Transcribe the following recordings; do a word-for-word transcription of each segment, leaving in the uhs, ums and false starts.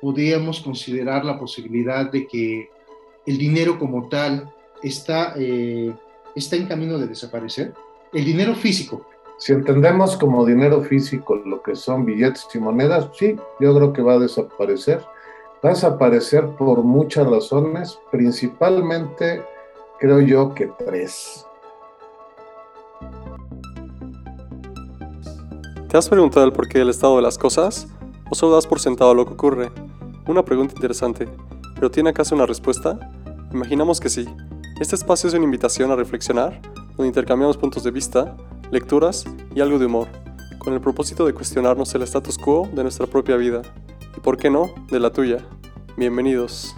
podríamos considerar la posibilidad de que el dinero como tal está, eh, está en camino de desaparecer. El dinero físico. Si entendemos como dinero físico lo que son billetes y monedas, sí, yo creo que va a desaparecer. Va a desaparecer por muchas razones, principalmente creo yo que tres. ¿Te has preguntado el porqué del estado de las cosas? ¿O solo das por sentado lo que ocurre? Una pregunta interesante, ¿pero tiene acaso una respuesta? Imaginamos que sí. Este espacio es una invitación a reflexionar, donde intercambiamos puntos de vista, lecturas y algo de humor, con el propósito de cuestionarnos el status quo de nuestra propia vida, y por qué no, de la tuya. Bienvenidos.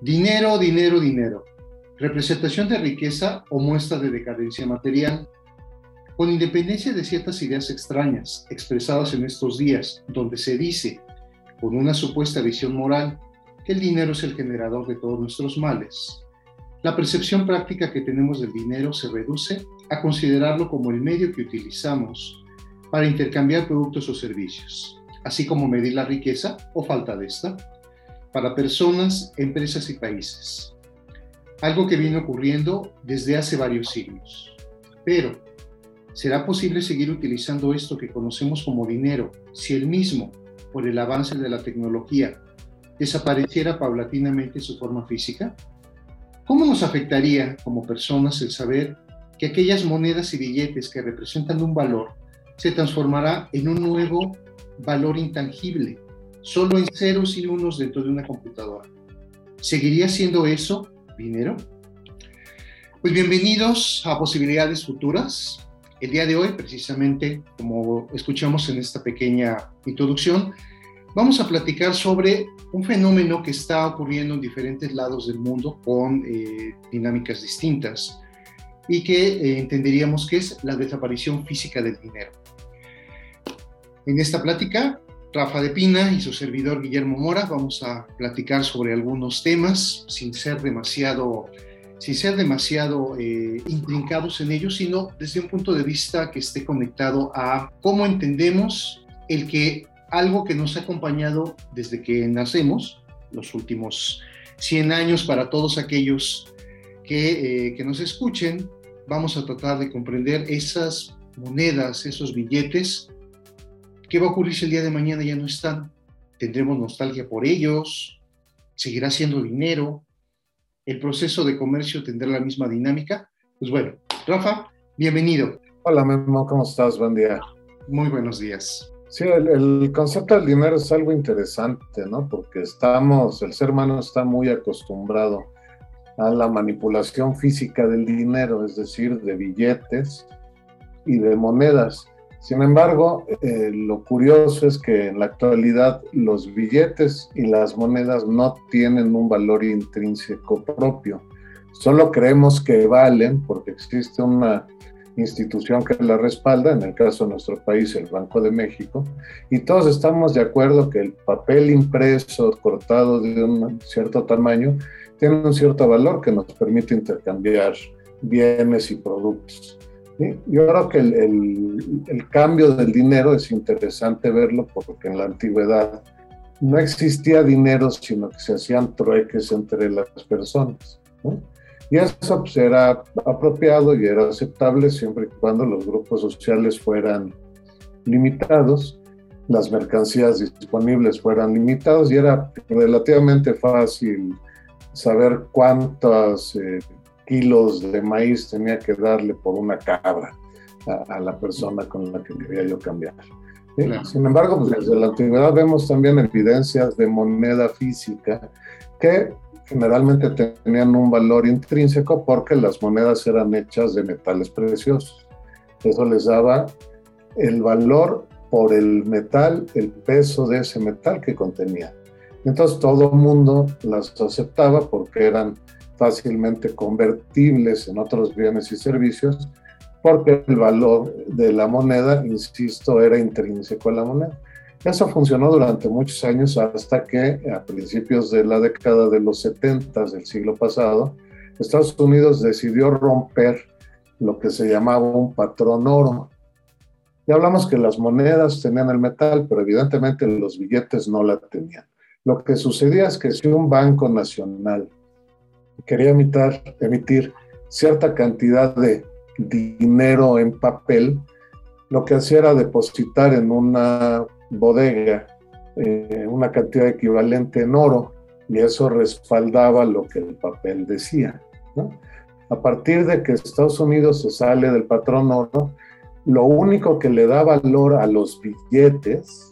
Dinero, dinero, dinero. Representación de riqueza o muestra de decadencia material. Con independencia de ciertas ideas extrañas expresadas en estos días, donde se dice, con una supuesta visión moral, que el dinero es el generador de todos nuestros males, la percepción práctica que tenemos del dinero se reduce a considerarlo como el medio que utilizamos para intercambiar productos o servicios, así como medir la riqueza o falta de esta para personas, empresas y países. Algo que viene ocurriendo desde hace varios siglos. Pero, ¿será posible seguir utilizando esto que conocemos como dinero si el mismo, por el avance de la tecnología, desapareciera paulatinamente su forma física? ¿Cómo nos afectaría como personas el saber que aquellas monedas y billetes que representan un valor se transformará en un nuevo valor intangible, solo en ceros y unos dentro de una computadora? ¿Seguiría siendo eso dinero? Pues bienvenidos a Posibilidades Futuras. El día de hoy, precisamente, como escuchamos en esta pequeña introducción, vamos a platicar sobre un fenómeno que está ocurriendo en diferentes lados del mundo con eh, dinámicas distintas y que eh, entenderíamos que es la desaparición física del dinero. En esta plática, Rafa de Pina y su servidor Guillermo Mora vamos a platicar sobre algunos temas sin ser demasiado, sin ser demasiado eh, intrincados en ellos, sino desde un punto de vista que esté conectado a cómo entendemos el que algo que nos ha acompañado desde que nacemos, los últimos cien años para todos aquellos que, eh, que nos escuchen, vamos a tratar de comprender esas monedas, esos billetes. ¿Qué va a ocurrir si el día de mañana ya no están? ¿Tendremos nostalgia por ellos? ¿Seguirá siendo dinero? ¿El proceso de comercio tendrá la misma dinámica? Pues bueno, Rafa, bienvenido. Hola, Memo, ¿cómo estás? Buen día. Muy buenos días. Sí, el, el concepto del dinero es algo interesante, ¿no? Porque estamos, el ser humano está muy acostumbrado a la manipulación física del dinero, es decir, de billetes y de monedas. Sin embargo, eh, lo curioso es que en la actualidad los billetes y las monedas no tienen un valor intrínseco propio. Solo creemos que valen porque existe una institución que la respalda, en el caso de nuestro país, el Banco de México, y todos estamos de acuerdo que el papel impreso, cortado de un cierto tamaño, tiene un cierto valor que nos permite intercambiar bienes y productos. ¿Sí? Yo creo que el, el, el cambio del dinero es interesante verlo porque en la antigüedad no existía dinero, sino que se hacían trueques entre las personas, ¿no? Y eso pues, era apropiado y era aceptable siempre y cuando los grupos sociales fueran limitados, las mercancías disponibles fueran limitadas y era relativamente fácil saber cuántas eh, kilos de maíz tenía que darle por una cabra a, a la persona con la que quería yo cambiar. ¿Sí? Claro. Sin embargo, pues desde la antigüedad vemos también evidencias de moneda física que generalmente tenían un valor intrínseco porque las monedas eran hechas de metales preciosos. Eso les daba el valor por el metal, el peso de ese metal que contenía. Entonces todo el mundo las aceptaba porque eran fácilmente convertibles en otros bienes y servicios, porque el valor de la moneda, insisto, era intrínseco a la moneda. Eso funcionó durante muchos años hasta que a principios de la década de los setenta del siglo pasado, Estados Unidos decidió romper lo que se llamaba un patrón oro. Ya hablamos que las monedas tenían el metal, pero evidentemente los billetes no la tenían. Lo que sucedía es que si un banco nacional quería emitir, emitir cierta cantidad de dinero en papel, lo que hacía era depositar en una bodega eh, una cantidad equivalente en oro, y eso respaldaba lo que el papel decía, ¿no? A partir de que Estados Unidos se sale del patrón oro, lo único que le da valor a los billetes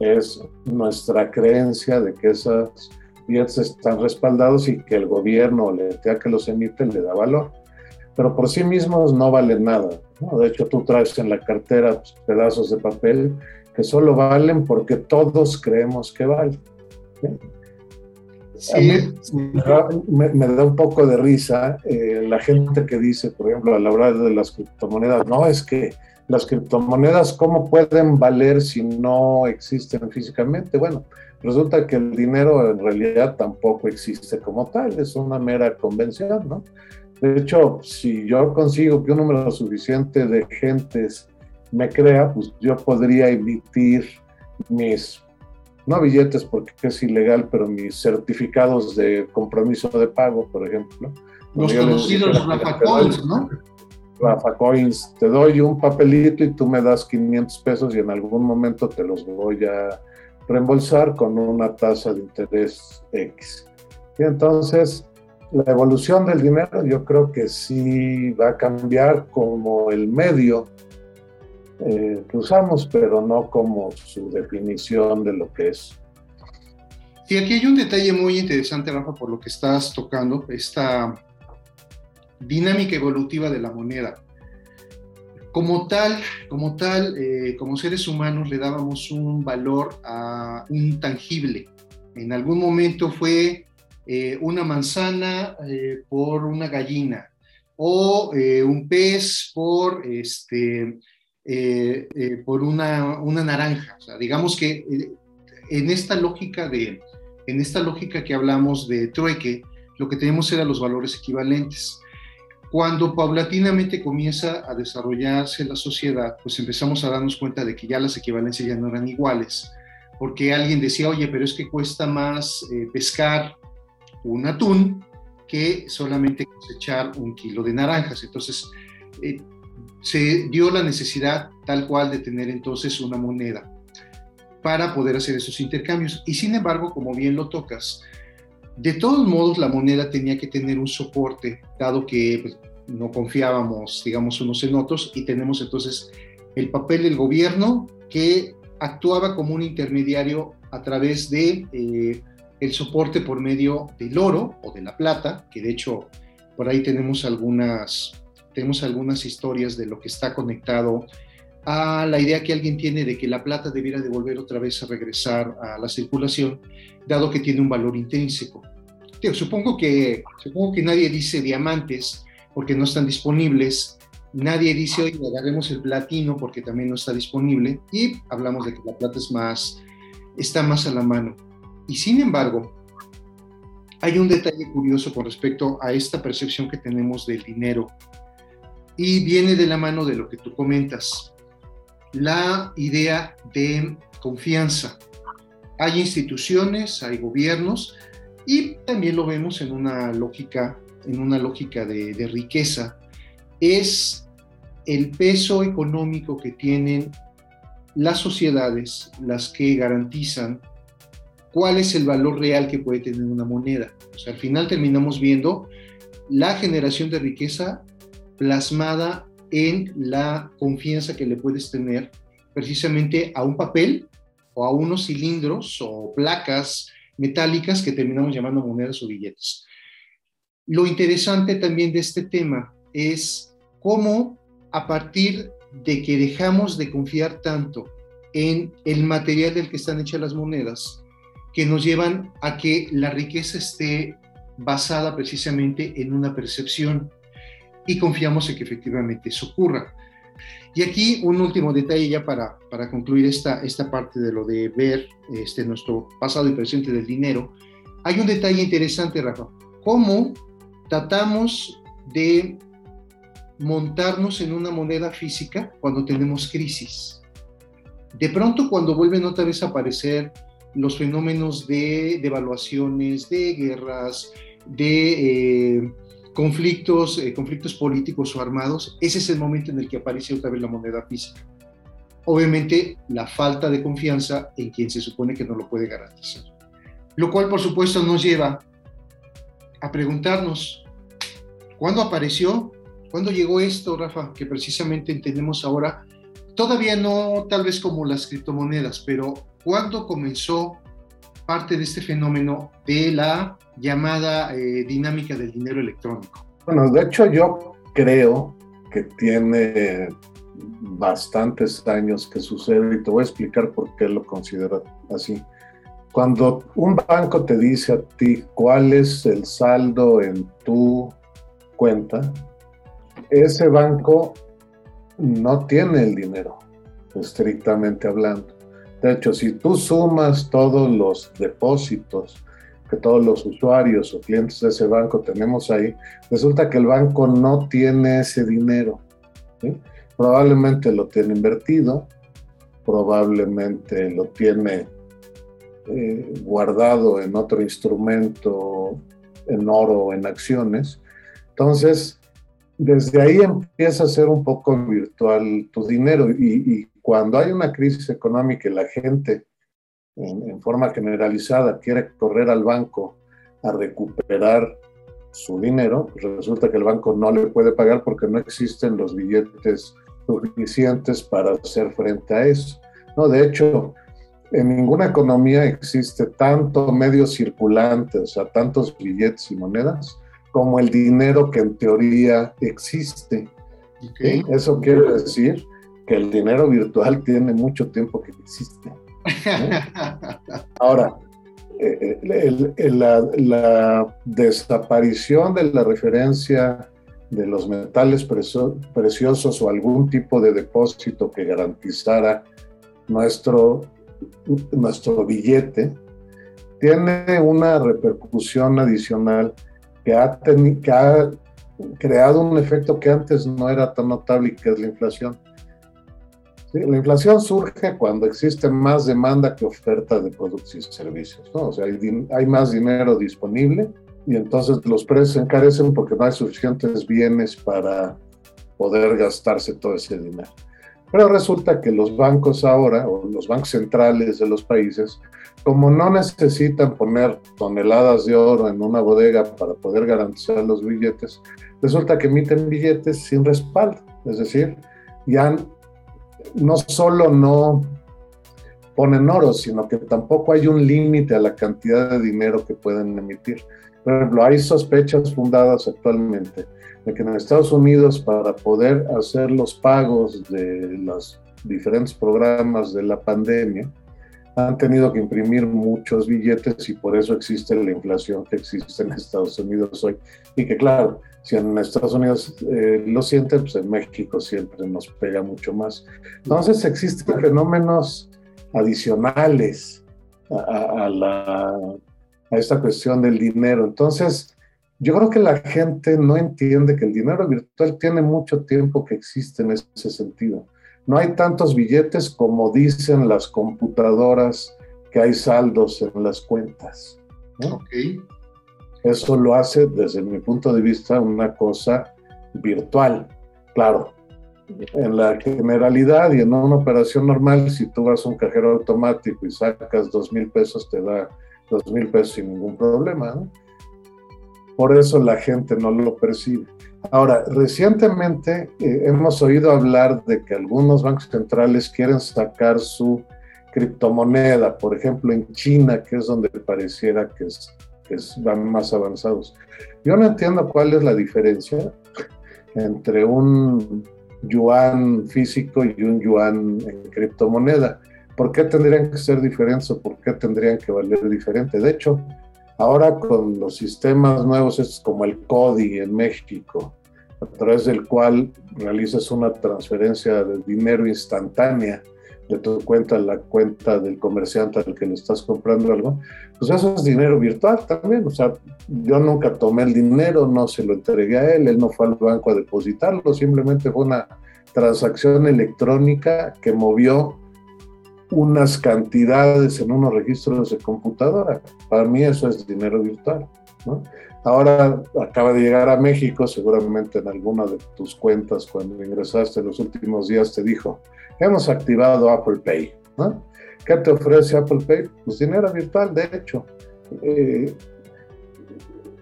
es nuestra creencia de que esos billetes están respaldados y que el gobierno o la entidad que los emite le da valor. Pero por sí mismos no valen nada, ¿no? De hecho, tú traes en la cartera pedazos de papel que solo valen porque todos creemos que valen, ¿sí? Sí. A mí me da, me, me da un poco de risa eh, la gente que dice, por ejemplo, a la hora de las criptomonedas, no, es que las criptomonedas, ¿cómo pueden valer si no existen físicamente? Bueno, resulta que el dinero en realidad tampoco existe como tal, es una mera convención, ¿no? De hecho, si yo consigo que un número suficiente de gentes me crea, pues yo podría emitir mis... no billetes porque es ilegal, pero mis certificados de compromiso de pago, por ejemplo. Los conocidos Rafa Coins, ¿no? Rafa Coins, te doy un papelito y tú me das quinientos pesos y en algún momento te los voy a reembolsar con una tasa de interés X. Y entonces, la evolución del dinero yo creo que sí va a cambiar como el medio Eh, que usamos, pero no como su definición de lo que es. Y aquí hay un detalle muy interesante, Rafa, por lo que estás tocando, esta dinámica evolutiva de la moneda. Como tal, como tal, eh, como seres humanos le dábamos un valor a un tangible. En algún momento fue eh, una manzana eh, por una gallina, o eh, un pez por este... Eh, eh, por una, una naranja, o sea, digamos que eh, en esta lógica de, en esta lógica que hablamos de trueque, lo que tenemos eran los valores equivalentes. Cuando paulatinamente comienza a desarrollarse la sociedad, pues empezamos a darnos cuenta de que ya las equivalencias ya no eran iguales, porque alguien decía, oye, pero es que cuesta más eh, pescar un atún que solamente cosechar un kilo de naranjas, entonces eh, se dio la necesidad tal cual de tener entonces una moneda para poder hacer esos intercambios. Y sin embargo, como bien lo tocas, de todos modos la moneda tenía que tener un soporte, dado que pues, no confiábamos, digamos, unos en otros, y tenemos entonces el papel del gobierno que actuaba como un intermediario a través de eh, el soporte por medio del oro o de la plata, que de hecho por ahí tenemos algunas... tenemos algunas historias de lo que está conectado a la idea que alguien tiene de que la plata debiera de volver otra vez a regresar a la circulación, dado que tiene un valor intrínseco. Tío, supongo que, supongo que nadie dice diamantes porque no están disponibles, nadie dice, oye, agarremos el platino porque también no está disponible, y hablamos de que la plata es más, está más a la mano. Y sin embargo, hay un detalle curioso con respecto a esta percepción que tenemos del dinero, y viene de la mano de lo que tú comentas, la idea de confianza. Hay instituciones, hay gobiernos, y también lo vemos en una lógica, en una lógica de, de riqueza. Es el peso económico que tienen las sociedades las que garantizan cuál es el valor real que puede tener una moneda. O sea, al final terminamos viendo la generación de riqueza plasmada en la confianza que le puedes tener precisamente a un papel o a unos cilindros o placas metálicas que terminamos llamando monedas o billetes. Lo interesante también de este tema es cómo, a partir de que dejamos de confiar tanto en el material del que están hechas las monedas, que nos llevan a que la riqueza esté basada precisamente en una percepción, y confiamos en que efectivamente eso ocurra. Y aquí un último detalle ya para, para concluir esta, esta parte de lo de ver este, nuestro pasado y presente del dinero. Hay un detalle interesante, Rafa, cómo tratamos de montarnos en una moneda física cuando tenemos crisis. De pronto, cuando vuelven otra vez a aparecer los fenómenos de devaluaciones, de guerras, de eh, conflictos, eh, conflictos políticos o armados, ese es el momento en el que aparece otra vez la moneda física. Obviamente, la falta de confianza en quien se supone que no lo puede garantizar. Lo cual, por supuesto, nos lleva a preguntarnos, ¿cuándo apareció? ¿Cuándo llegó esto, Rafa? Que precisamente entendemos ahora, todavía no tal vez como las criptomonedas, pero ¿cuándo comenzó parte de este fenómeno de la llamada eh, dinámica del dinero electrónico? Bueno, de hecho yo creo que tiene bastantes años que sucede y te voy a explicar por qué lo considero así. Cuando un banco te dice a ti cuál es el saldo en tu cuenta, ese banco no tiene el dinero, estrictamente hablando. De hecho, si tú sumas todos los depósitos que todos los usuarios o clientes de ese banco tenemos ahí, resulta que el banco no tiene ese dinero, ¿sí? Probablemente lo tiene invertido, probablemente lo tiene eh, guardado en otro instrumento, en oro o en acciones. Entonces, desde ahí empieza a ser un poco virtual tu dinero y, y cuando hay una crisis económica y la gente en, en forma generalizada quiere correr al banco a recuperar su dinero, resulta que el banco no le puede pagar porque no existen los billetes suficientes para hacer frente a eso. No, de hecho, en ninguna economía existe tanto medio circulante, o sea, tantos billetes y monedas, como el dinero que en teoría existe. Okay. Eso quiere decir que el dinero virtual tiene mucho tiempo que existe, ¿no? Ahora, el, el, el, la, la desaparición de la referencia de los metales precio, preciosos o algún tipo de depósito que garantizara nuestro, nuestro billete tiene una repercusión adicional Que ha, teni- que ha creado un efecto que antes no era tan notable y que es la inflación. ¿Sí? La inflación surge cuando existe más demanda que oferta de productos y servicios, ¿no? O sea, hay, din- hay más dinero disponible y entonces los precios se encarecen porque no hay suficientes bienes para poder gastarse todo ese dinero. Pero resulta que los bancos ahora, o los bancos centrales de los países, como no necesitan poner toneladas de oro en una bodega para poder garantizar los billetes, resulta que emiten billetes sin respaldo. Es decir, ya no solo no ponen oro, sino que tampoco hay un límite a la cantidad de dinero que pueden emitir. Por ejemplo, hay sospechas fundadas actualmente de que en Estados Unidos, para poder hacer los pagos de los diferentes programas de la pandemia, han tenido que imprimir muchos billetes y por eso existe la inflación que existe en Estados Unidos hoy. Y que claro, si en Estados Unidos eh, lo sienten, pues en México siempre nos pega mucho más. Entonces existen fenómenos adicionales a, a, la, a esta cuestión del dinero. Entonces, yo creo que la gente no entiende que el dinero virtual tiene mucho tiempo que existe en ese sentido. No hay tantos billetes como dicen las computadoras que hay saldos en las cuentas, ¿no? Okay. Eso lo hace, desde mi punto de vista, una cosa virtual. Claro, en la generalidad y en una operación normal, si tú vas a un cajero automático y sacas dos mil pesos, te da dos mil pesos sin ningún problema, ¿no? Por eso la gente no lo percibe. Ahora, recientemente eh, hemos oído hablar de que algunos bancos centrales quieren sacar su criptomoneda, por ejemplo en China, que es donde pareciera que, es, que es, van más avanzados. Yo no entiendo cuál es la diferencia entre un yuan físico y un yuan en criptomoneda. ¿Por qué tendrían que ser diferentes o por qué tendrían que valer diferente? De hecho, ahora con los sistemas nuevos, es como el CODI en México, a través del cual realizas una transferencia de dinero instantánea de tu cuenta a la cuenta del comerciante al que le estás comprando algo, pues eso es dinero virtual también. O sea, yo nunca tomé el dinero, no se lo entregué a él, él no fue al banco a depositarlo, simplemente fue una transacción electrónica que movió unas cantidades en unos registros de computadora. Para mí eso es dinero virtual, ¿no? Ahora acaba de llegar a México, seguramente en alguna de tus cuentas cuando ingresaste en los últimos días te dijo, hemos activado Apple Pay, ¿no? ¿Qué te ofrece Apple Pay? Pues dinero virtual, de hecho. Eh,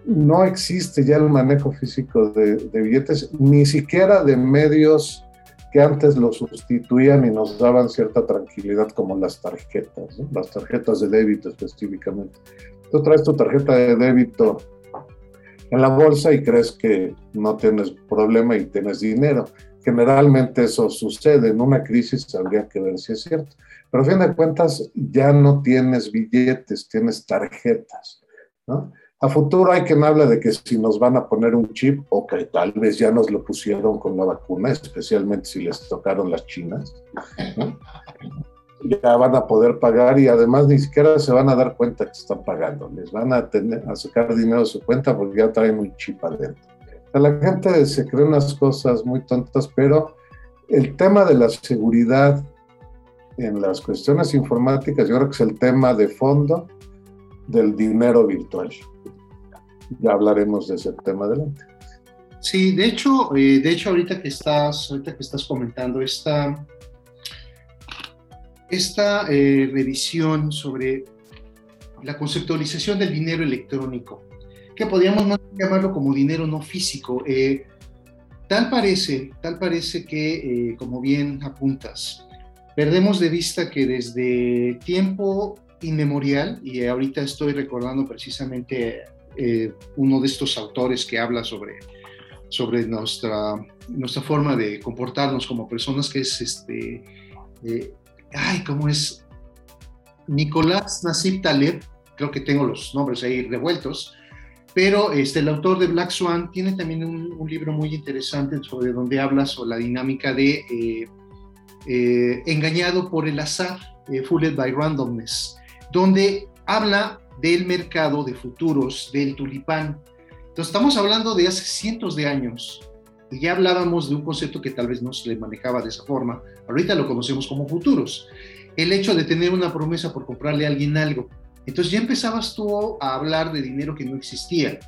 no existe ya el manejo físico de, de billetes, ni siquiera de medios que antes lo sustituían y nos daban cierta tranquilidad como las tarjetas, ¿no? Las tarjetas de débito específicamente. Tú traes tu tarjeta de débito en la bolsa y crees que no tienes problema y tienes dinero. Generalmente eso sucede. En una crisis habría que ver si es cierto. Pero a fin de cuentas ya no tienes billetes, tienes tarjetas, ¿no? A futuro hay quien habla de que si nos van a poner un chip, ok, tal vez ya nos lo pusieron con la vacuna, especialmente si les tocaron las chinas, ¿no? Ya van a poder pagar y además ni siquiera se van a dar cuenta que están pagando. Les van a, tener, a sacar dinero de su cuenta porque ya traen un chip adentro. A la gente se cree unas cosas muy tontas, pero el tema de la seguridad en las cuestiones informáticas yo creo que es el tema de fondo del dinero virtual. Ya hablaremos de ese tema adelante. Sí, de hecho, eh, de hecho ahorita que estás, ahorita que estás comentando esta... Esta eh, revisión sobre la conceptualización del dinero electrónico, que podríamos más llamarlo como dinero no físico, eh, tal parece, tal parece que, eh, como bien apuntas, perdemos de vista que desde tiempo inmemorial, y ahorita estoy recordando precisamente eh, uno de estos autores que habla sobre, sobre nuestra, nuestra forma de comportarnos como personas, que es este... Eh, Ay, ¿cómo es? Nicolás Nassim Taleb, creo que tengo los nombres ahí revueltos, pero este, el autor de Black Swan tiene también un, un libro muy interesante sobre donde habla sobre la dinámica de eh, eh, engañado por el azar, eh, Fooled by Randomness, donde habla del mercado de futuros, del tulipán. Entonces estamos hablando de hace cientos de años, y ya hablábamos de un concepto que tal vez no se le manejaba de esa forma. Ahorita lo conocemos como futuros. El hecho de tener una promesa por comprarle a alguien algo. Entonces ya empezabas tú a hablar de dinero que no existía.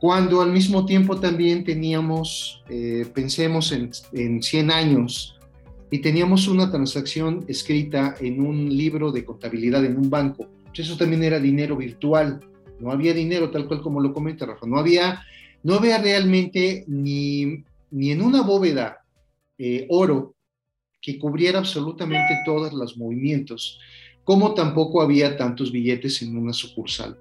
Cuando al mismo tiempo también teníamos, eh, pensemos en, en cien años, y teníamos una transacción escrita en un libro de contabilidad en un banco. Entonces eso también era dinero virtual. No había dinero tal cual como lo comenta Rafa. No había... No había realmente ni, ni en una bóveda eh, oro que cubriera absolutamente todos los movimientos, como tampoco había tantos billetes en una sucursal.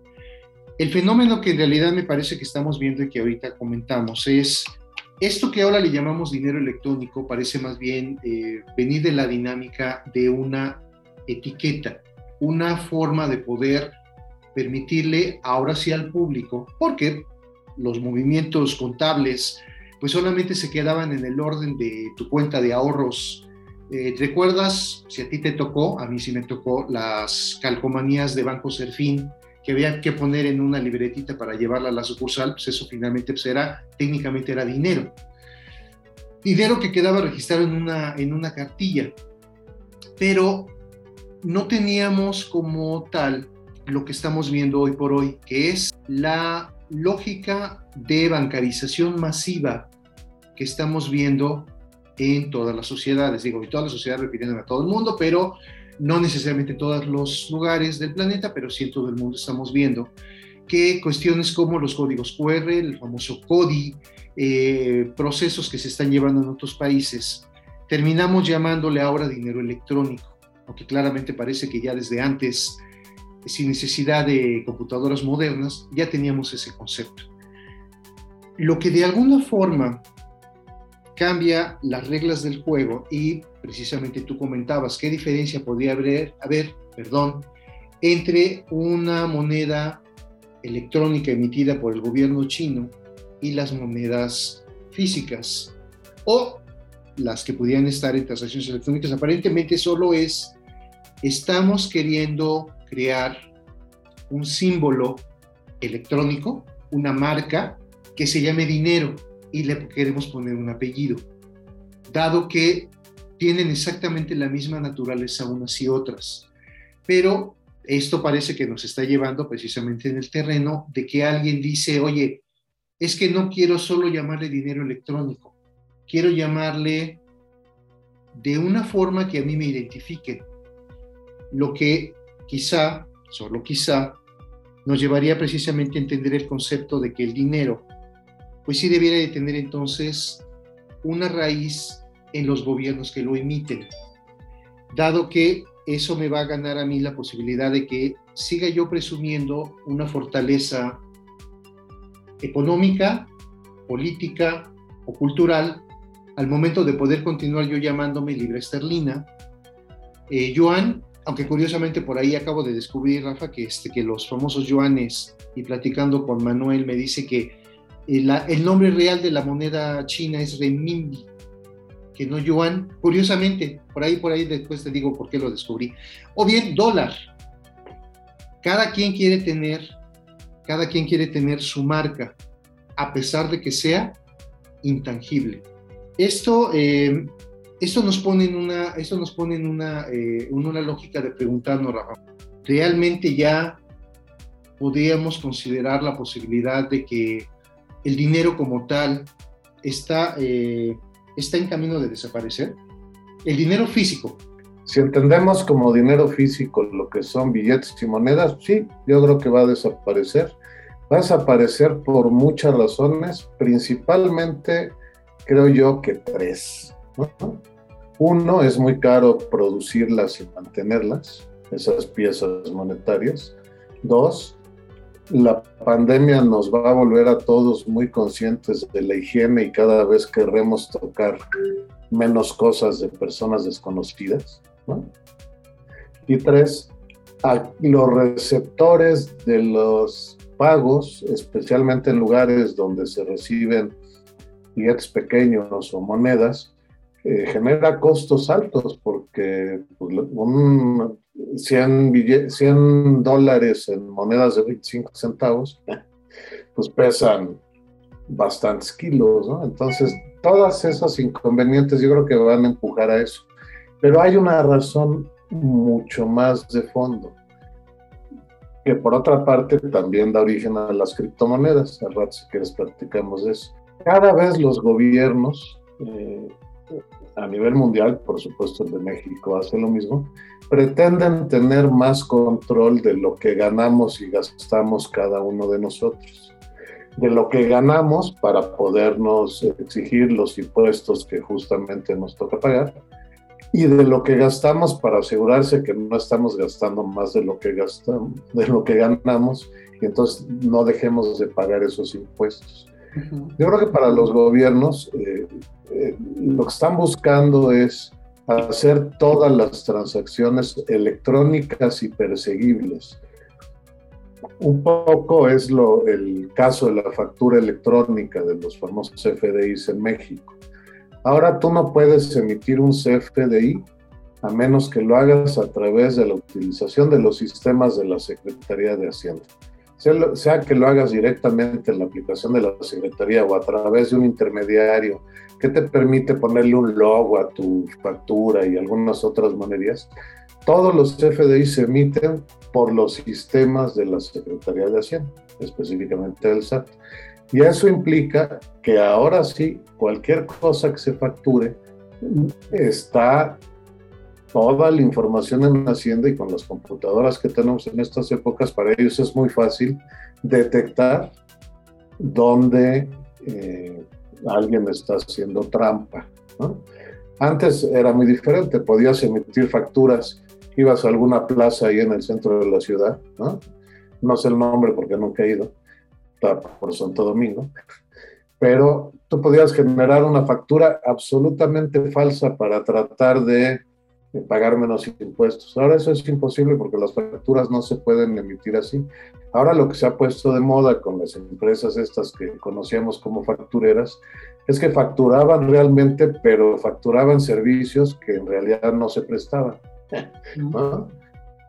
El fenómeno que en realidad me parece que estamos viendo y que ahorita comentamos es esto que ahora le llamamos dinero electrónico, parece más bien eh, venir de la dinámica de una etiqueta, una forma de poder permitirle ahora sí al público, porque los movimientos contables, pues solamente se quedaban en el orden de tu cuenta de ahorros. Eh, ¿te recuerdas, si a ti te tocó, a mí sí me tocó, las calcomanías de Banco Serfín que había que poner en una libretita para llevarla a la sucursal? Pues eso finalmente pues era, técnicamente era dinero. Dinero que quedaba registrado en una, en una cartilla, pero no teníamos como tal lo que estamos viendo hoy por hoy, que es la lógica de bancarización masiva que estamos viendo en todas las sociedades, digo, en todas las sociedades refiriéndome a todo el mundo, pero no necesariamente en todos los lugares del planeta, pero sí en todo el mundo estamos viendo que cuestiones como los códigos cu erre, el famoso CODI, eh, procesos que se están llevando en otros países, terminamos llamándole ahora dinero electrónico, aunque claramente parece que ya desde antes, sin necesidad de computadoras modernas, ya teníamos ese concepto. Lo que de alguna forma cambia las reglas del juego, y precisamente tú comentabas, ¿qué diferencia podría haber, haber perdón, entre una moneda electrónica emitida por el gobierno chino y las monedas físicas? O las que pudieran estar en transacciones electrónicas, aparentemente solo es, estamos queriendo crear un símbolo electrónico, una marca que se llame dinero y le queremos poner un apellido, dado que tienen exactamente la misma naturaleza unas y otras. Pero esto parece que nos está llevando precisamente en el terreno de que alguien dice, oye, es que no quiero solo llamarle dinero electrónico, quiero llamarle de una forma que a mí me identifique, lo que quizá, solo quizá, nos llevaría precisamente a entender el concepto de que el dinero, pues sí debiera de tener entonces una raíz en los gobiernos que lo emiten, dado que eso me va a ganar a mí la posibilidad de que siga yo presumiendo una fortaleza económica, política o cultural, al momento de poder continuar yo llamándome libra esterlina, eh, yuan, aunque curiosamente por ahí acabo de descubrir, Rafa, que, este, que los famosos yuanes, y platicando con Manuel me dice que el, el nombre real de la moneda china es renminbi, que no yuan, curiosamente, por ahí, por ahí después te digo por qué lo descubrí, o bien dólar. Cada quien quiere tener, cada quien quiere tener su marca, a pesar de que sea intangible. Esto, eh, esto nos pone en una, esto nos pone en una, eh, en una lógica de preguntarnos, Rafa, ¿realmente ya podríamos considerar la posibilidad de que el dinero como tal está... Eh, ¿Está en camino de desaparecer? El dinero físico. Si entendemos como dinero físico lo que son billetes y monedas, sí, yo creo que va a desaparecer. Va a desaparecer por muchas razones, principalmente creo yo que tres, ¿no? Uno, es muy caro producirlas y mantenerlas, esas piezas monetarias. Dos, la pandemia nos va a volver a todos muy conscientes de la higiene y cada vez querremos tocar menos cosas de personas desconocidas, ¿no? Y tres, a los receptores de los pagos, especialmente en lugares donde se reciben billetes pequeños o monedas, eh, genera costos altos porque pues, un... cien, billet, cien dólares en monedas de veinticinco centavos, pues pesan bastantes kilos, ¿no? Entonces, todas esas inconvenientes yo creo que van a empujar a eso. Pero hay una razón mucho más de fondo, que por otra parte también da origen a las criptomonedas. Al rato, si quieres, platicamos de eso. Cada vez los gobiernos... Eh, a nivel mundial, por supuesto el de México hace lo mismo, pretenden tener más control de lo que ganamos y gastamos cada uno de nosotros, de lo que ganamos para podernos exigir los impuestos que justamente nos toca pagar y de lo que gastamos para asegurarse que no estamos gastando más de lo que gastamos, de lo que ganamos y entonces no dejemos de pagar esos impuestos. Yo creo que para los gobiernos eh, eh, lo que están buscando es hacer todas las transacciones electrónicas y perseguibles. Un poco es lo, el caso de la factura electrónica de los famosos C F D Is en México. Ahora tú no puedes emitir un C F D I a menos que lo hagas a través de la utilización de los sistemas de la Secretaría de Hacienda. Sea que lo hagas directamente en la aplicación de la Secretaría o a través de un intermediario que te permite ponerle un logo a tu factura y algunas otras monerías, todos los C F D I se emiten por los sistemas de la Secretaría de Hacienda, específicamente del S A T. Y eso implica que ahora sí, cualquier cosa que se facture está... toda la información en Hacienda y con las computadoras que tenemos en estas épocas, para ellos es muy fácil detectar dónde eh, alguien está haciendo trampa, ¿no? Antes era muy diferente, podías emitir facturas, ibas a alguna plaza ahí en el centro de la ciudad, ¿no? No sé el nombre porque nunca he ido, está por Santo Domingo, pero tú podías generar una factura absolutamente falsa para tratar de pagar menos impuestos. Ahora eso es imposible porque las facturas no se pueden emitir así. Ahora lo que se ha puesto de moda con las empresas estas que conocíamos como factureras es que facturaban realmente, pero facturaban servicios que en realidad no se prestaban, ¿no?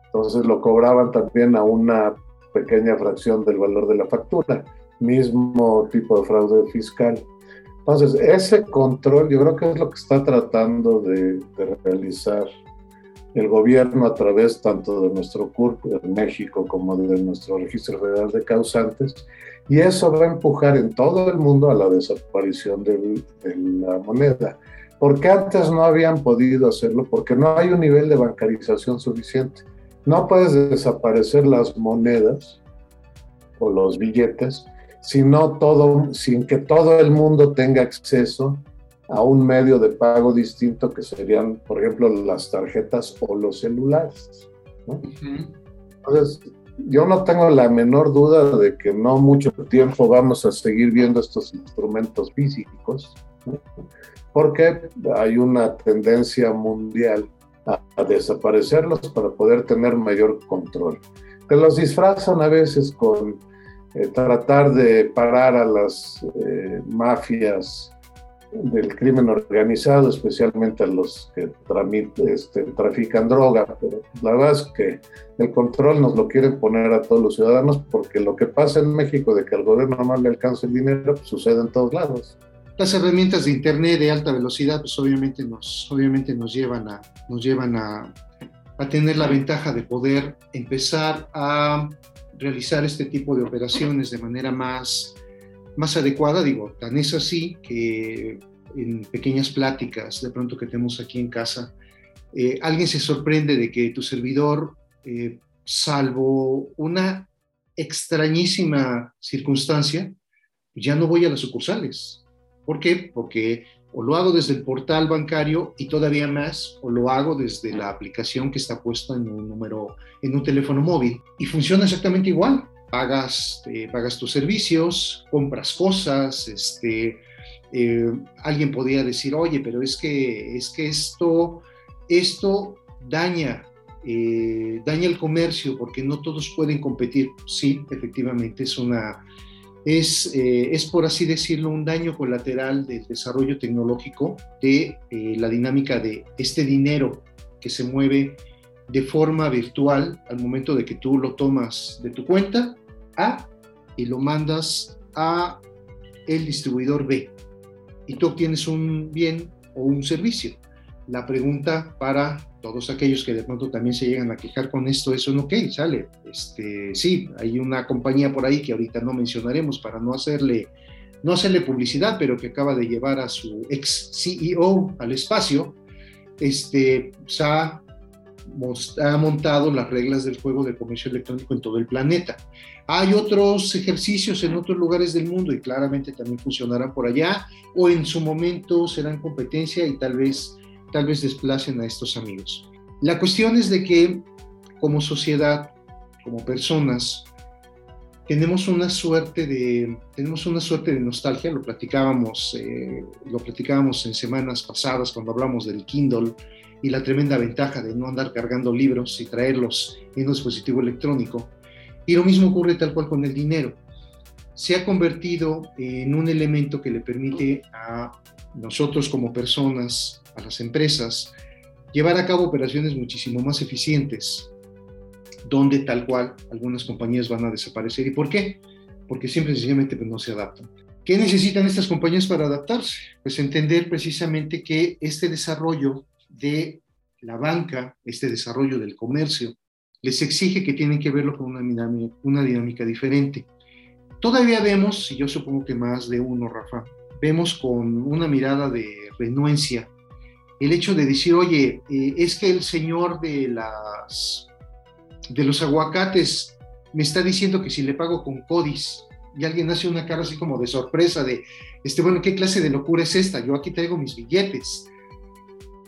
Entonces lo cobraban también a una pequeña fracción del valor de la factura, mismo tipo de fraude fiscal. Entonces, ese control yo creo que es lo que está tratando de, de realizar el gobierno a través tanto de nuestro CURP en México como de nuestro Registro Federal de Causantes, y eso va a empujar en todo el mundo a la desaparición del, de la moneda. Porque antes no habían podido hacerlo porque no hay un nivel de bancarización suficiente. No puedes desaparecer las monedas o los billetes sino todo, sin que todo el mundo tenga acceso a un medio de pago distinto que serían, por ejemplo, las tarjetas o los celulares, ¿no? Uh-huh. Entonces, yo no tengo la menor duda de que no mucho tiempo vamos a seguir viendo estos instrumentos físicos, ¿no? Porque hay una tendencia mundial a, a desaparecerlos para poder tener mayor control. Que los disfrazan a veces con Eh, tratar de parar a las eh, mafias del crimen organizado, especialmente a los que tramit, este, trafican droga, pero la verdad es que el control nos lo quieren poner a todos los ciudadanos porque lo que pasa en México de que al gobierno no le alcance el dinero, pues, sucede en todos lados. Las herramientas de internet de alta velocidad pues obviamente nos, obviamente nos llevan a, nos llevan a, a tener la ventaja de poder empezar a realizar este tipo de operaciones de manera más, más adecuada. Digo, tan es así que en pequeñas pláticas, de pronto que tenemos aquí en casa, eh, alguien se sorprende de que tu servidor, eh, salvo una extrañísima circunstancia, ya no voy a las sucursales. ¿Por qué? Porque o lo hago desde el portal bancario y todavía más, o lo hago desde la aplicación que está puesta en un número, en un teléfono móvil. Y funciona exactamente igual. Pagas, eh, pagas tus servicios, compras cosas. Este, eh, alguien podría decir, oye, pero es que, es que esto, esto daña, eh, daña el comercio porque no todos pueden competir. Sí, efectivamente es una... Es, eh, es, por así decirlo, un daño colateral del desarrollo tecnológico de eh, la dinámica de este dinero que se mueve de forma virtual al momento de que tú lo tomas de tu cuenta A y lo mandas a el distribuidor B y tú obtienes un bien o un servicio. La pregunta para todos aquellos que de pronto también se llegan a quejar con esto es, ok, sale, este, sí, hay una compañía por ahí que ahorita no mencionaremos para no hacerle, no hacerle publicidad, pero que acaba de llevar a su ex-C E O al espacio, este, pues ha, ha montado las reglas del juego del comercio electrónico en todo el planeta. Hay otros ejercicios en otros lugares del mundo y claramente también funcionarán por allá, o en su momento serán competencia y tal vez tal vez desplacen a estos amigos. La cuestión es de que, como sociedad, como personas, tenemos una suerte de, tenemos una suerte de nostalgia. Lo platicábamos, eh, lo platicábamos en semanas pasadas cuando hablamos del Kindle y la tremenda ventaja de no andar cargando libros y traerlos en un dispositivo electrónico. Y lo mismo ocurre tal cual con el dinero. Se ha convertido en un elemento que le permite a nosotros como personas, a las empresas, llevar a cabo operaciones muchísimo más eficientes, donde tal cual algunas compañías van a desaparecer. ¿Y por qué? Porque simple y sencillamente pues, no se adaptan. ¿Qué necesitan estas compañías para adaptarse? Pues entender precisamente que este desarrollo de la banca, este desarrollo del comercio, les exige que tienen que verlo con una dinámica, una dinámica diferente. Todavía vemos, y yo supongo que más de uno, Rafa, vemos con una mirada de renuencia el hecho de decir, oye, eh, es que el señor de, las, de los aguacates me está diciendo que si le pago con CODIs, y alguien hace una cara así como de sorpresa, de, este, bueno, ¿qué clase de locura es esta? Yo aquí traigo mis billetes.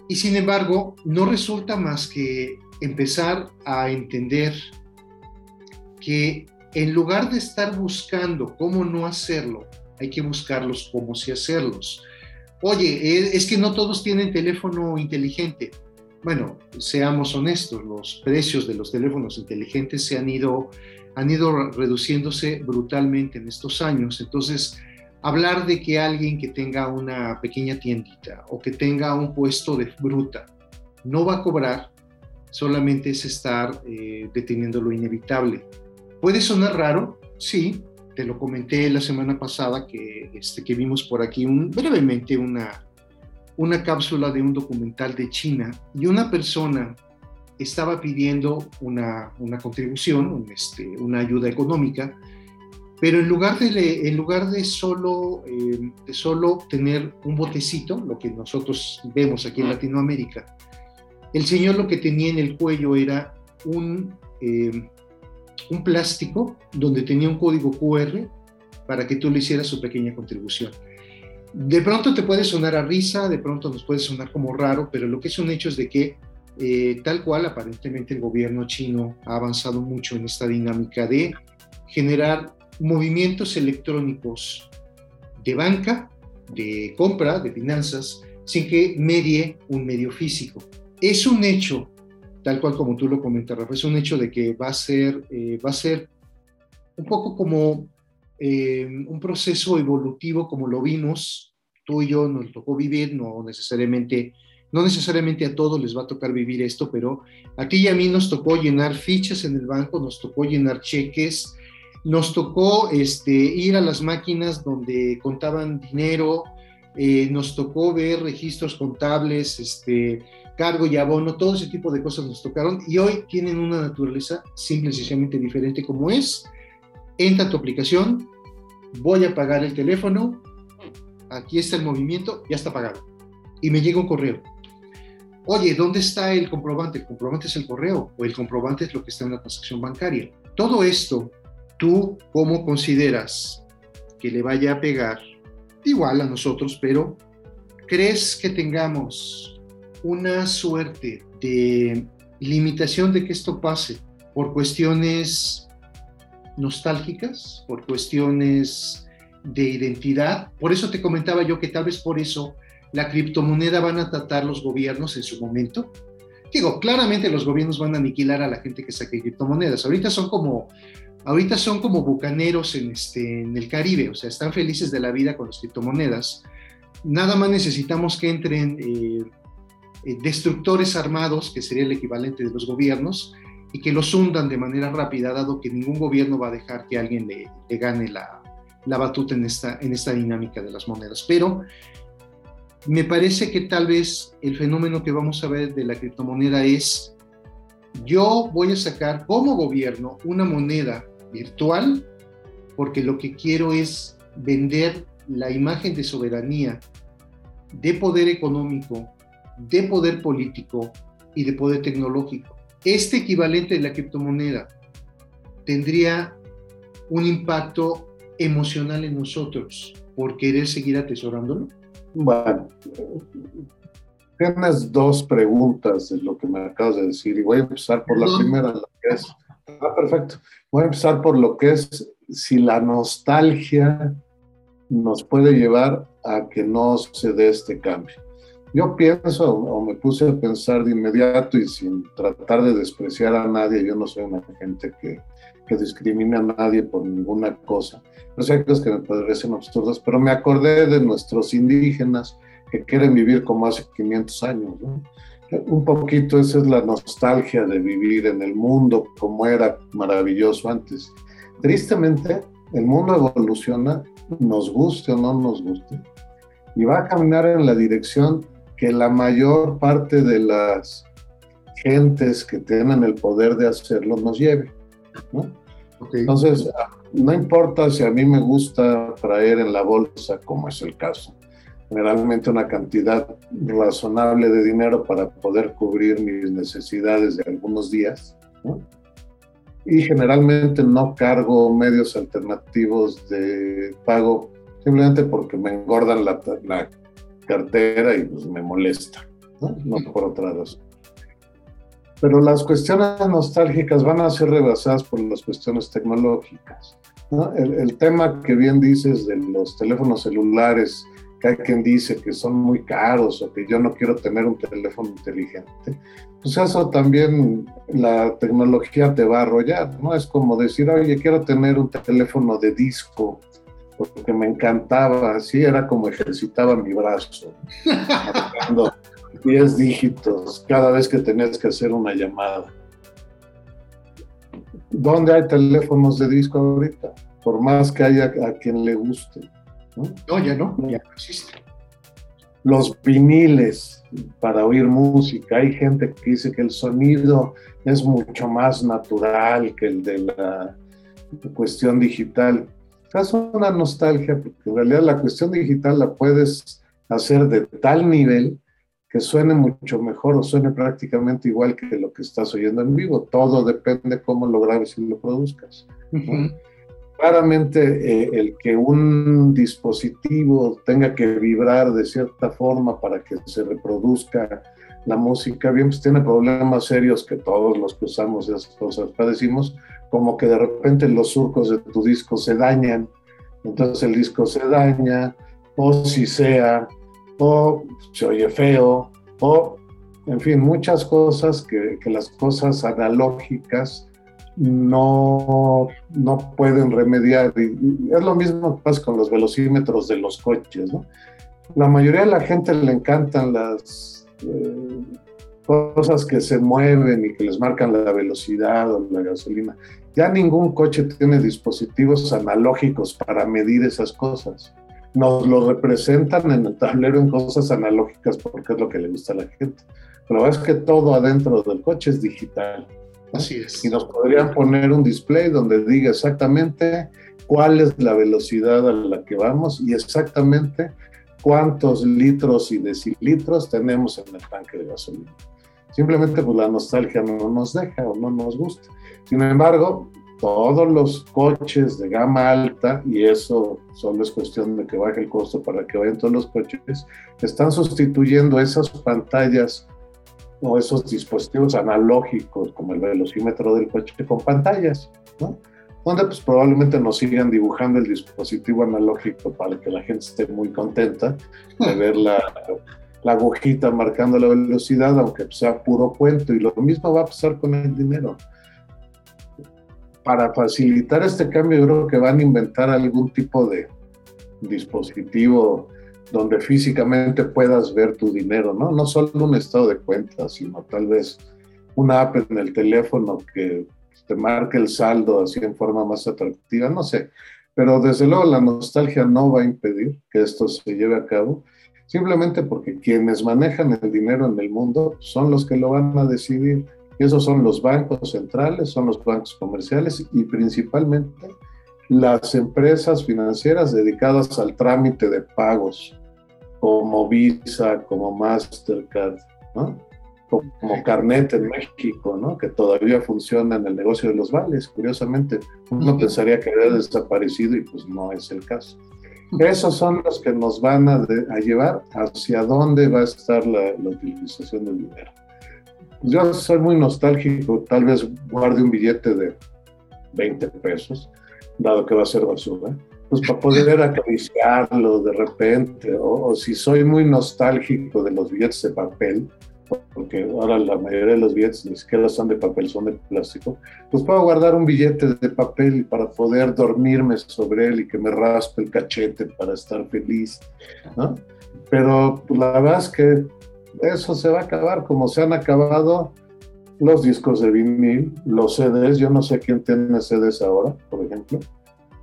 Y sin embargo, no resulta más que empezar a entender que en lugar de estar buscando cómo no hacerlo, hay que buscarlos cómo sí hacerlos. Oye, es que no todos tienen teléfono inteligente. bueno, seamos honestos, los precios de los teléfonos inteligentes se han ido, han ido reduciéndose brutalmente en estos años. Entonces, hablar de que alguien que tenga una pequeña tiendita o que tenga un puesto de fruta no va a cobrar, solamente es estar eh, deteniendo lo inevitable. ¿Puede sonar raro? Sí, te lo comenté la semana pasada que, este, que vimos por aquí un, brevemente una, una cápsula de un documental de China, y una persona estaba pidiendo una, una contribución, un, este, una ayuda económica, pero en lugar de, en lugar de, solo, eh, de solo tener un botecito, lo que nosotros vemos aquí en Latinoamérica, el señor lo que tenía en el cuello era un, eh, un plástico donde tenía un código cu erre para que tú le hicieras su pequeña contribución. De pronto te puede sonar a risa, de pronto nos puede sonar como raro, pero lo que es un hecho es de que eh, tal cual aparentemente el gobierno chino ha avanzado mucho en esta dinámica de generar movimientos electrónicos de banca, de compra, de finanzas, sin que medie un medio físico. Es un hecho, tal cual como tú lo comentas, Rafa, es un hecho de que va a ser, eh, va a ser un poco como eh, un proceso evolutivo como lo vimos, tú y yo nos tocó vivir, no necesariamente, no necesariamente a todos les va a tocar vivir esto, pero a ti y a mí nos tocó llenar fichas en el banco, nos tocó llenar cheques, nos tocó este, ir a las máquinas donde contaban dinero, eh, nos tocó ver registros contables, este, cargo y abono, todo ese tipo de cosas nos tocaron, y hoy tienen una naturaleza simple y sencillamente diferente, como es, entra tu aplicación, voy a pagar el teléfono, aquí está el movimiento, ya está pagado, y me llega un correo. Oye, ¿dónde está el comprobante? El comprobante es el correo, o el comprobante es lo que está en la transacción bancaria. Todo esto, ¿tú cómo consideras que le vaya a pegar? Igual a nosotros, pero ¿crees que tengamos una suerte de limitación de que esto pase por cuestiones nostálgicas, por cuestiones de identidad? Por eso te comentaba yo que tal vez por eso la criptomoneda van a tratar los gobiernos en su momento. Digo, claramente los gobiernos van a aniquilar a la gente que saque criptomonedas. Ahorita son como, ahorita son como bucaneros en, este, en el Caribe, o sea, están felices de la vida con las criptomonedas. Nada más necesitamos que entren Eh, destructores armados, que sería el equivalente de los gobiernos, y que los hundan de manera rápida, dado que ningún gobierno va a dejar que alguien le, le gane la, la batuta en esta, en esta dinámica de las monedas. Pero me parece que tal vez el fenómeno que vamos a ver de la criptomoneda es: yo voy a sacar como gobierno una moneda virtual porque lo que quiero es vender la imagen de soberanía, de poder económico, de poder político y de poder tecnológico. Este equivalente de la criptomoneda tendría un impacto emocional en nosotros por querer seguir atesorándolo. Bueno, tienes dos preguntas en lo que me acabas de decir, y voy a empezar por la ¿Dónde? primera, lo que es, ah, perfecto. Voy a empezar por lo que es si la nostalgia nos puede llevar a que no se dé este cambio. Yo pienso, o me puse a pensar de inmediato, y sin tratar de despreciar a nadie, yo no soy una gente que, que discrimina a nadie por ninguna cosa. No sé, cosas que me parecen absurdas, pero me acordé de nuestros indígenas que quieren vivir como hace quinientos años, ¿no? Un poquito esa es la nostalgia de vivir en el mundo como era maravilloso antes. Tristemente, el mundo evoluciona, nos guste o no nos guste, y va a caminar en la dirección que la mayor parte de las gentes que tengan el poder de hacerlo nos lleve, ¿no? Okay. Entonces, no importa si a mí me gusta traer en la bolsa, como es el caso, generalmente una cantidad razonable de dinero para poder cubrir mis necesidades de algunos días, ¿no? Y generalmente no cargo medios alternativos de pago, simplemente porque me engordan la, la cartera y pues me molesta, ¿no? No por otra razón. Pero las cuestiones nostálgicas van a ser rebasadas por las cuestiones tecnológicas, ¿no? El, el tema que bien dices de los teléfonos celulares, cada quien dice que son muy caros o que yo no quiero tener un teléfono inteligente, pues eso también la tecnología te va a arrollar, ¿no? Es como decir, oye, quiero tener un teléfono de disco, porque me encantaba, así era como ejercitaba mi brazo, marcando diez dígitos cada vez que tenías que hacer una llamada. ¿Dónde hay teléfonos de disco ahorita? Por más que haya a quien le guste, ¿no? No, ya no, ya no existe. Los viniles para oír música, hay gente que dice que el sonido es mucho más natural que el de la cuestión digital. Es una nostalgia, porque en realidad la cuestión digital la puedes hacer de tal nivel que suene mucho mejor o suene prácticamente igual que lo que estás oyendo en vivo. Todo depende cómo lo grabes y lo produzcas, ¿no? Uh-huh. Claramente eh, el que un dispositivo tenga que vibrar de cierta forma para que se reproduzca la música bien, pues tiene problemas serios que todos los que usamos esas cosas padecimos, como que de repente los surcos de tu disco se dañan, entonces el disco se daña, o sisea, o se oye feo, o en fin, muchas cosas que, que las cosas analógicas no, no pueden remediar. Y, y es lo mismo que pasa con los velocímetros de los coches, ¿no? La mayoría de la gente le encantan las eh, cosas que se mueven y que les marcan la velocidad o la gasolina. Ya ningún coche tiene dispositivos analógicos para medir esas cosas. Nos lo representan en el tablero en cosas analógicas porque es lo que le gusta a la gente. Pero es que todo adentro del coche es digital. Así es. Y nos podrían poner un display donde diga exactamente cuál es la velocidad a la que vamos y exactamente cuántos litros y decilitros tenemos en el tanque de gasolina. Simplemente pues la nostalgia no nos deja o no nos gusta. Sin embargo, todos los coches de gama alta, y eso solo es cuestión de que baje el costo para que vayan todos los coches, están sustituyendo esas pantallas o esos dispositivos analógicos como el velocímetro del coche con pantallas, ¿no? Donde pues probablemente nos sigan dibujando el dispositivo analógico para que la gente esté muy contenta de ver la, la agujita marcando la velocidad, aunque sea puro cuento, y lo mismo va a pasar con el dinero. Para facilitar este cambio, yo creo que van a inventar algún tipo de dispositivo donde físicamente puedas ver tu dinero, ¿no? No solo un estado de cuenta, sino tal vez una app en el teléfono que te marque el saldo así en forma más atractiva, no sé. Pero desde luego la nostalgia no va a impedir que esto se lleve a cabo, simplemente porque quienes manejan el dinero en el mundo son los que lo van a decidir. Y esos son los bancos centrales, son los bancos comerciales y principalmente las empresas financieras dedicadas al trámite de pagos, como Visa, como Mastercard, ¿no? Como Carnet en México, ¿no? Que todavía funciona en el negocio de los vales, curiosamente. Uno pensaría que había desaparecido y pues no es el caso. Esos son los que nos van a, de, a llevar hacia dónde va a estar la, la utilización del dinero. Yo soy muy nostálgico, tal vez guarde un billete de veinte pesos, dado que va a ser basura, pues para poder acariciarlo de repente, o, o si soy muy nostálgico de los billetes de papel, porque ahora la mayoría de los billetes ni siquiera son de papel, son de plástico, pues puedo guardar un billete de papel para poder dormirme sobre él y que me raspe el cachete para estar feliz, ¿no? Pero pues, la verdad es que eso se va a acabar, como se han acabado los discos de vinil, los C Ds. Yo no sé quién tiene C Ds ahora, por ejemplo.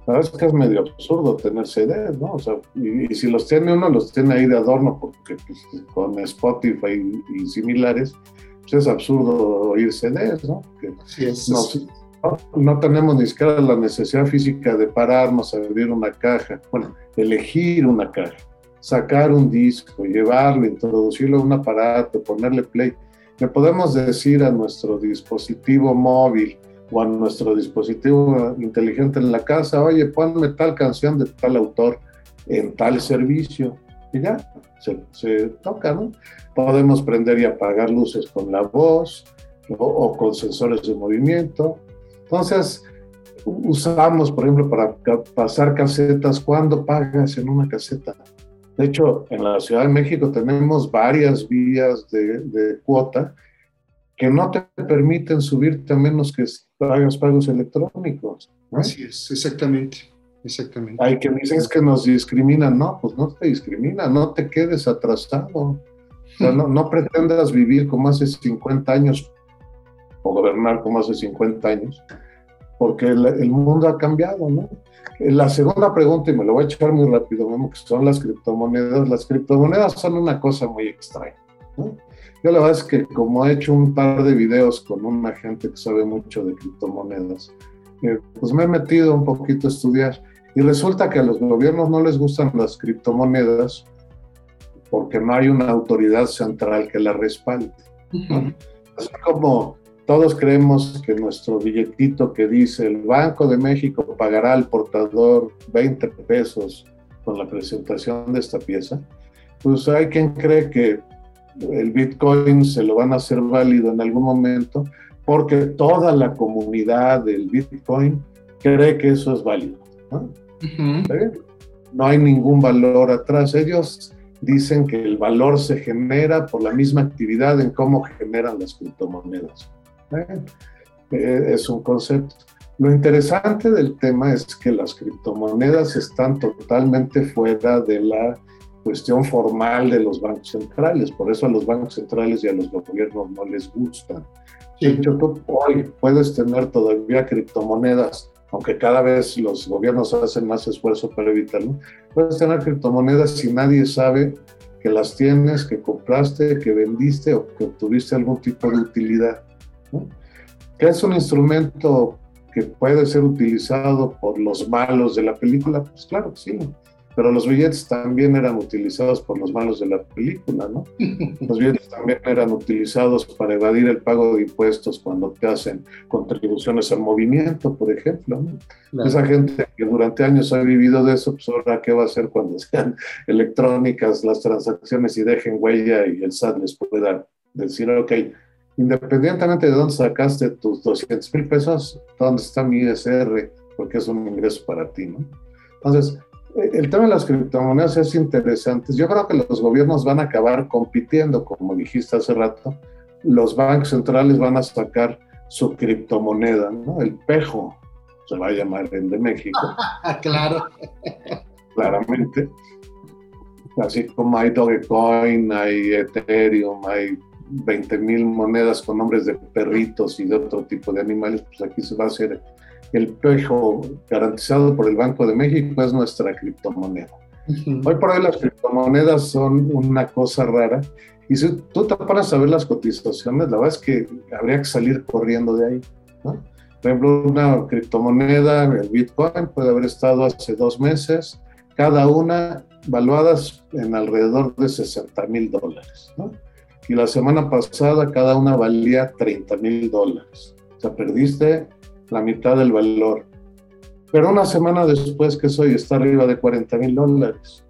La verdad es que es medio absurdo tener C Ds, ¿no? O sea, y, y si los tiene uno, los tiene ahí de adorno, porque pues, con Spotify y, y similares, pues es absurdo oír C Ds, ¿no? Sí, es, nos, no, no tenemos ni siquiera la necesidad física de pararnos, abrir una caja, bueno, elegir una caja, sacar un disco, llevarlo, introducirlo a un aparato, ponerle play. Le podemos decir a nuestro dispositivo móvil o a nuestro dispositivo inteligente en la casa, oye, ponme tal canción de tal autor en tal servicio, y ya, se, se toca, ¿no? Podemos prender y apagar luces con la voz o, o con sensores de movimiento. Entonces, usamos, por ejemplo, para pasar casetas, ¿cuándo pagas en una caseta? De hecho, en la Ciudad de México tenemos varias vías de, de cuota que no te permiten subirte a menos que hagas pagos electrónicos, ¿no? Así es, exactamente, exactamente. Hay que dicen que nos discriminan, no, pues no te discrimina, no te quedes atrasado. O sea, no, no pretendas vivir como hace cincuenta años o gobernar como hace cincuenta años, porque el, el mundo ha cambiado, ¿no? La segunda pregunta, y me lo voy a echar muy rápido, que son las criptomonedas. Las criptomonedas son una cosa muy extraña, ¿no? Yo la verdad es que como he hecho un par de videos con una gente que sabe mucho de criptomonedas, eh, pues me he metido un poquito a estudiar y resulta que a los gobiernos no les gustan las criptomonedas porque no hay una autoridad central que la respalde, ¿no? Uh-huh. Así como todos creemos que nuestro billetito que dice el Banco de México pagará al portador veinte pesos con la presentación de esta pieza, pues hay quien cree que el Bitcoin se lo van a hacer válido en algún momento porque toda la comunidad del Bitcoin cree que eso es válido, ¿no? Uh-huh. ¿Sí? No hay ningún valor atrás. Ellos dicen que el valor se genera por la misma actividad en cómo generan las criptomonedas. ¿Eh? Es un concepto. Lo interesante del tema es que las criptomonedas están totalmente fuera de la cuestión formal de los bancos centrales, por eso a los bancos centrales y a los gobiernos no les gustan. De hecho, tú hoy puedes tener todavía criptomonedas, aunque cada vez los gobiernos hacen más esfuerzo para evitarlo, puedes tener criptomonedas si nadie sabe que las tienes, que compraste, que vendiste o que obtuviste algún tipo de utilidad, ¿no? Que es un instrumento que puede ser utilizado por los malos de la película, pues claro que sí, pero los billetes también eran utilizados por los malos de la película, ¿no? Los billetes también eran utilizados para evadir el pago de impuestos cuando te hacen contribuciones al movimiento, por ejemplo, ¿no? Claro. Esa gente que durante años ha vivido de eso, pues ahora qué va a hacer cuando sean electrónicas las transacciones y dejen huella y el S A T les pueda decir, ok, independientemente de dónde sacaste tus doscientos mil pesos, ¿dónde está mi I S R? Porque es un ingreso para ti, ¿no? Entonces, el tema de las criptomonedas es interesante. Yo creo que los gobiernos van a acabar compitiendo, como dijiste hace rato. Los bancos centrales van a sacar su criptomoneda, ¿no? El pejo, se va a llamar el de México. Claro. Claramente. Así como hay Dogecoin, hay Ethereum, hay veinte mil monedas con nombres de perritos y de otro tipo de animales, pues aquí se va a hacer el pejo garantizado por el Banco de México, es nuestra criptomoneda. Uh-huh. Hoy por hoy las criptomonedas son una cosa rara y si tú te paras a ver las cotizaciones, la verdad es que habría que salir corriendo de ahí, ¿no? Por ejemplo, una criptomoneda, el Bitcoin, puede haber estado hace dos meses, cada una valuadas en alrededor de sesenta mil dólares, ¿no? Y la semana pasada cada una valía treinta mil dólares. O sea, perdiste la mitad del valor. Pero una semana después, que soy, está arriba de cuarenta mil dólares.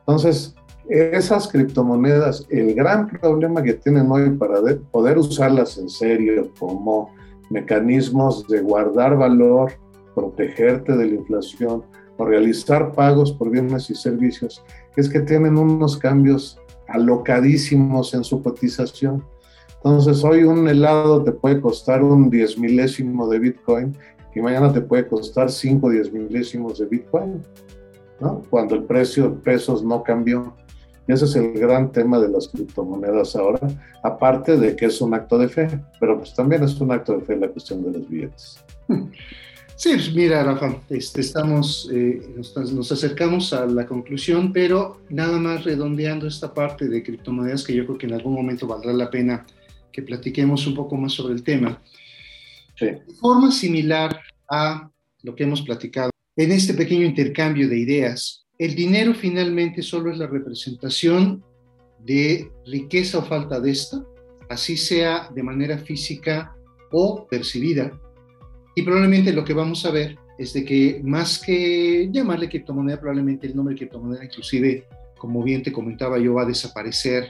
Entonces, esas criptomonedas, el gran problema que tienen hoy para poder usarlas en serio como mecanismos de guardar valor, protegerte de la inflación, o realizar pagos por bienes y servicios, es que tienen unos cambios alocadísimos en su cotización. Entonces hoy un helado te puede costar un diez milésimo de Bitcoin y mañana te puede costar cinco diez milésimos de Bitcoin, ¿no? Cuando el precio en pesos no cambió. Y ese es el gran tema de las criptomonedas ahora, aparte de que es un acto de fe, pero pues también es un acto de fe la cuestión de los billetes. Sí, mira, Rafa, este, estamos, eh, nos, nos acercamos a la conclusión, pero nada más redondeando esta parte de criptomonedas que yo creo que en algún momento valdrá la pena que platiquemos un poco más sobre el tema. Sí. De forma similar a lo que hemos platicado en este pequeño intercambio de ideas, el dinero finalmente solo es la representación de riqueza o falta de esta, así sea de manera física o percibida. Y probablemente lo que vamos a ver es de que más que llamarle criptomoneda, probablemente el nombre de criptomoneda inclusive, como bien te comentaba yo, va a desaparecer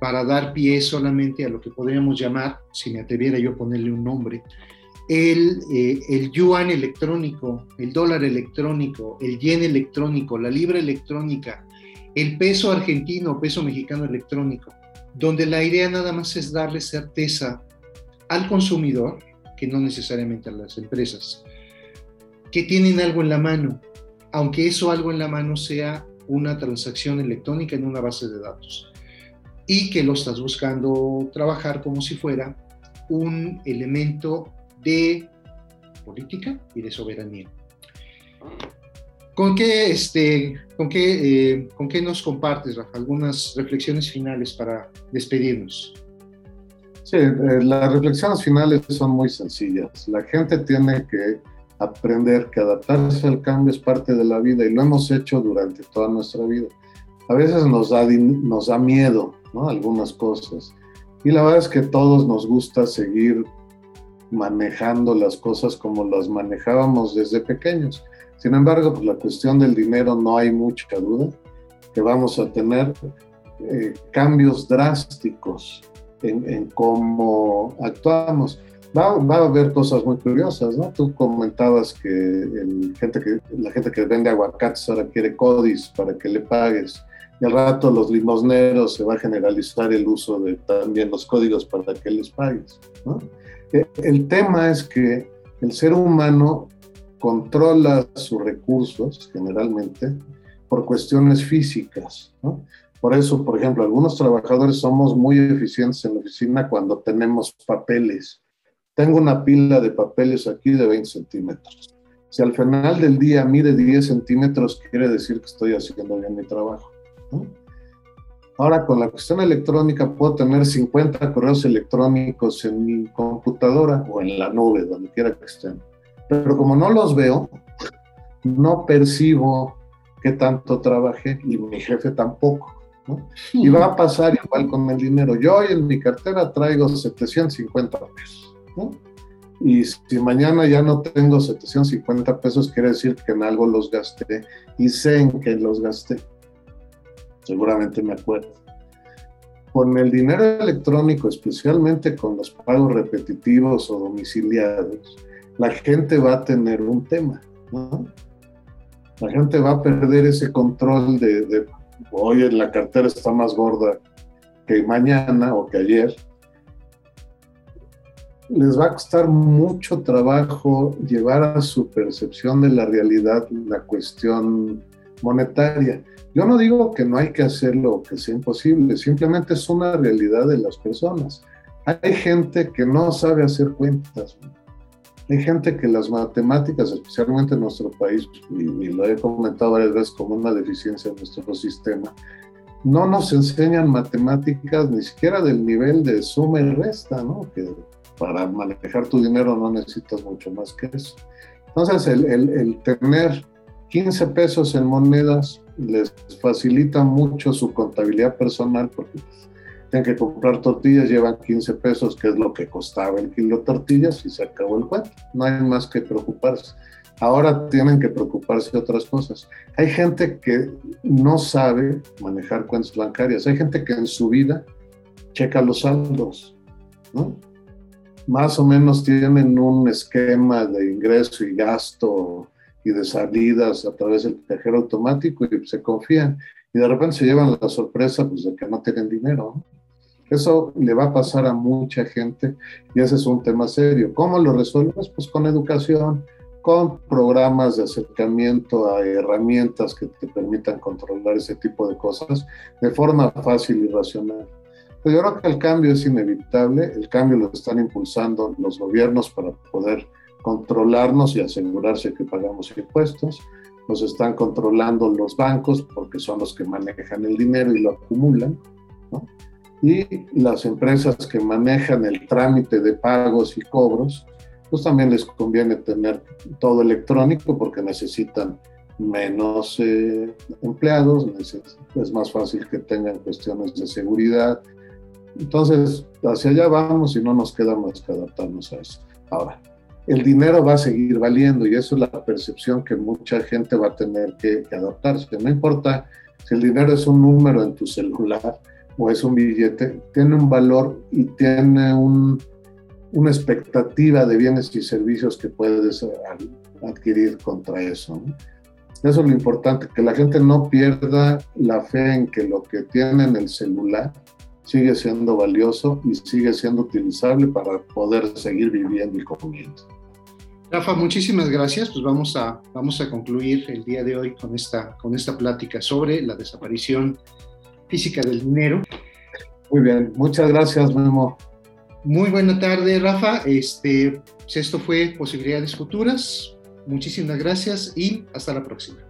para dar pie solamente a lo que podríamos llamar, si me atreviera yo a ponerle un nombre, el, eh, el yuan electrónico, el dólar electrónico, el yen electrónico, la libra electrónica, el peso argentino o peso mexicano electrónico, donde la idea nada más es darle certeza al consumidor, que no necesariamente a las empresas, que tienen algo en la mano, aunque eso algo en la mano sea una transacción electrónica en una base de datos, y que lo estás buscando trabajar como si fuera un elemento de política y de soberanía. ¿Con qué, este, con qué, eh, con qué nos compartes, Rafa? Algunas reflexiones finales para despedirnos. Sí, eh, las reflexiones finales son muy sencillas. La gente tiene que aprender que adaptarse al cambio es parte de la vida y lo hemos hecho durante toda nuestra vida. A veces nos da, nos da miedo, ¿no?, algunas cosas, y la verdad es que todos nos gusta seguir manejando las cosas como las manejábamos desde pequeños. Sin embargo, pues la cuestión del dinero, no hay mucha duda que vamos a tener eh, cambios drásticos en, en cómo actuamos. Va, va a haber cosas muy curiosas, ¿no? Tú comentabas que, el gente que la gente que vende aguacates ahora quiere CODIs para que le pagues. Y al rato los limosneros, se va a generalizar el uso de también los códigos para que les pagues, ¿no? El tema es que el ser humano controla sus recursos, generalmente, por cuestiones físicas, ¿no? Por eso, por ejemplo, algunos trabajadores somos muy eficientes en la oficina cuando tenemos papeles. Tengo una pila de papeles aquí de veinte centímetros. Si al final del día mide diez centímetros, quiere decir que estoy haciendo bien mi trabajo, ¿no? Ahora, con la cuestión electrónica, puedo tener cincuenta correos electrónicos en mi computadora o en la nube, donde quiera que estén. Pero como no los veo, no percibo qué tanto trabajé y mi jefe tampoco, ¿no? Y va a pasar igual con el dinero. Yo hoy en mi cartera traigo setecientos cincuenta pesos, ¿no? Y si mañana ya no tengo setecientos cincuenta pesos, quiere decir que en algo los gasté y sé en qué los gasté. Seguramente me acuerdo. Con el dinero electrónico, especialmente con los pagos repetitivos o domiciliados, la gente va a tener un tema, ¿no? La gente va a perder ese control de, de oye, la cartera está más gorda que mañana o que ayer. Les va a costar mucho trabajo llevar a su percepción de la realidad la cuestión monetaria. Yo no digo que no hay que hacerlo o que sea imposible, simplemente es una realidad de las personas. Hay gente que no sabe hacer cuentas, hay gente que las matemáticas, especialmente en nuestro país, y, y lo he comentado varias veces como una deficiencia en nuestro sistema, no nos enseñan matemáticas ni siquiera del nivel de suma y resta, ¿no? Que para manejar tu dinero no necesitas mucho más que eso. Entonces, el, el, el tener quince pesos en monedas les facilita mucho su contabilidad personal, porque tienen que comprar tortillas, llevan quince pesos, que es lo que costaba el kilo de tortillas, y se acabó el cuento. No hay más que preocuparse. Ahora tienen que preocuparse de otras cosas. Hay gente que no sabe manejar cuentas bancarias. Hay gente que en su vida checa los saldos, ¿no? Más o menos tienen un esquema de ingreso y gasto y de salidas a través del cajero automático y se confían. Y de repente se llevan la sorpresa, pues, de que no tienen dinero, ¿no? Eso le va a pasar a mucha gente y ese es un tema serio. ¿Cómo lo resuelves? Pues con educación, con programas de acercamiento a herramientas que te permitan controlar ese tipo de cosas de forma fácil y racional. Pues yo creo que el cambio es inevitable, el cambio lo están impulsando los gobiernos para poder controlarnos y asegurarse que pagamos impuestos, nos están controlando los bancos porque son los que manejan el dinero y lo acumulan, ¿no? Y las empresas que manejan el trámite de pagos y cobros, pues también les conviene tener todo electrónico porque necesitan menos eh, empleados, es más fácil que tengan cuestiones de seguridad. Entonces, hacia allá vamos y no nos queda más que adaptarnos a eso. Ahora, el dinero va a seguir valiendo y eso es la percepción que mucha gente va a tener que, que adaptarse. No importa si el dinero es un número en tu celular o es un billete, tiene un valor y tiene un, una expectativa de bienes y servicios que puedes adquirir contra eso, ¿no? Eso es lo importante, que la gente no pierda la fe en que lo que tiene en el celular sigue siendo valioso y sigue siendo utilizable para poder seguir viviendo y comiendo. Rafa, muchísimas gracias. Pues vamos a, vamos a concluir el día de hoy con esta, con esta plática sobre la desaparición física del dinero. Muy bien, muchas gracias, Memo. Muy buena tarde, Rafa. Este, pues esto fue Posibilidades Futuras. Muchísimas gracias y hasta la próxima.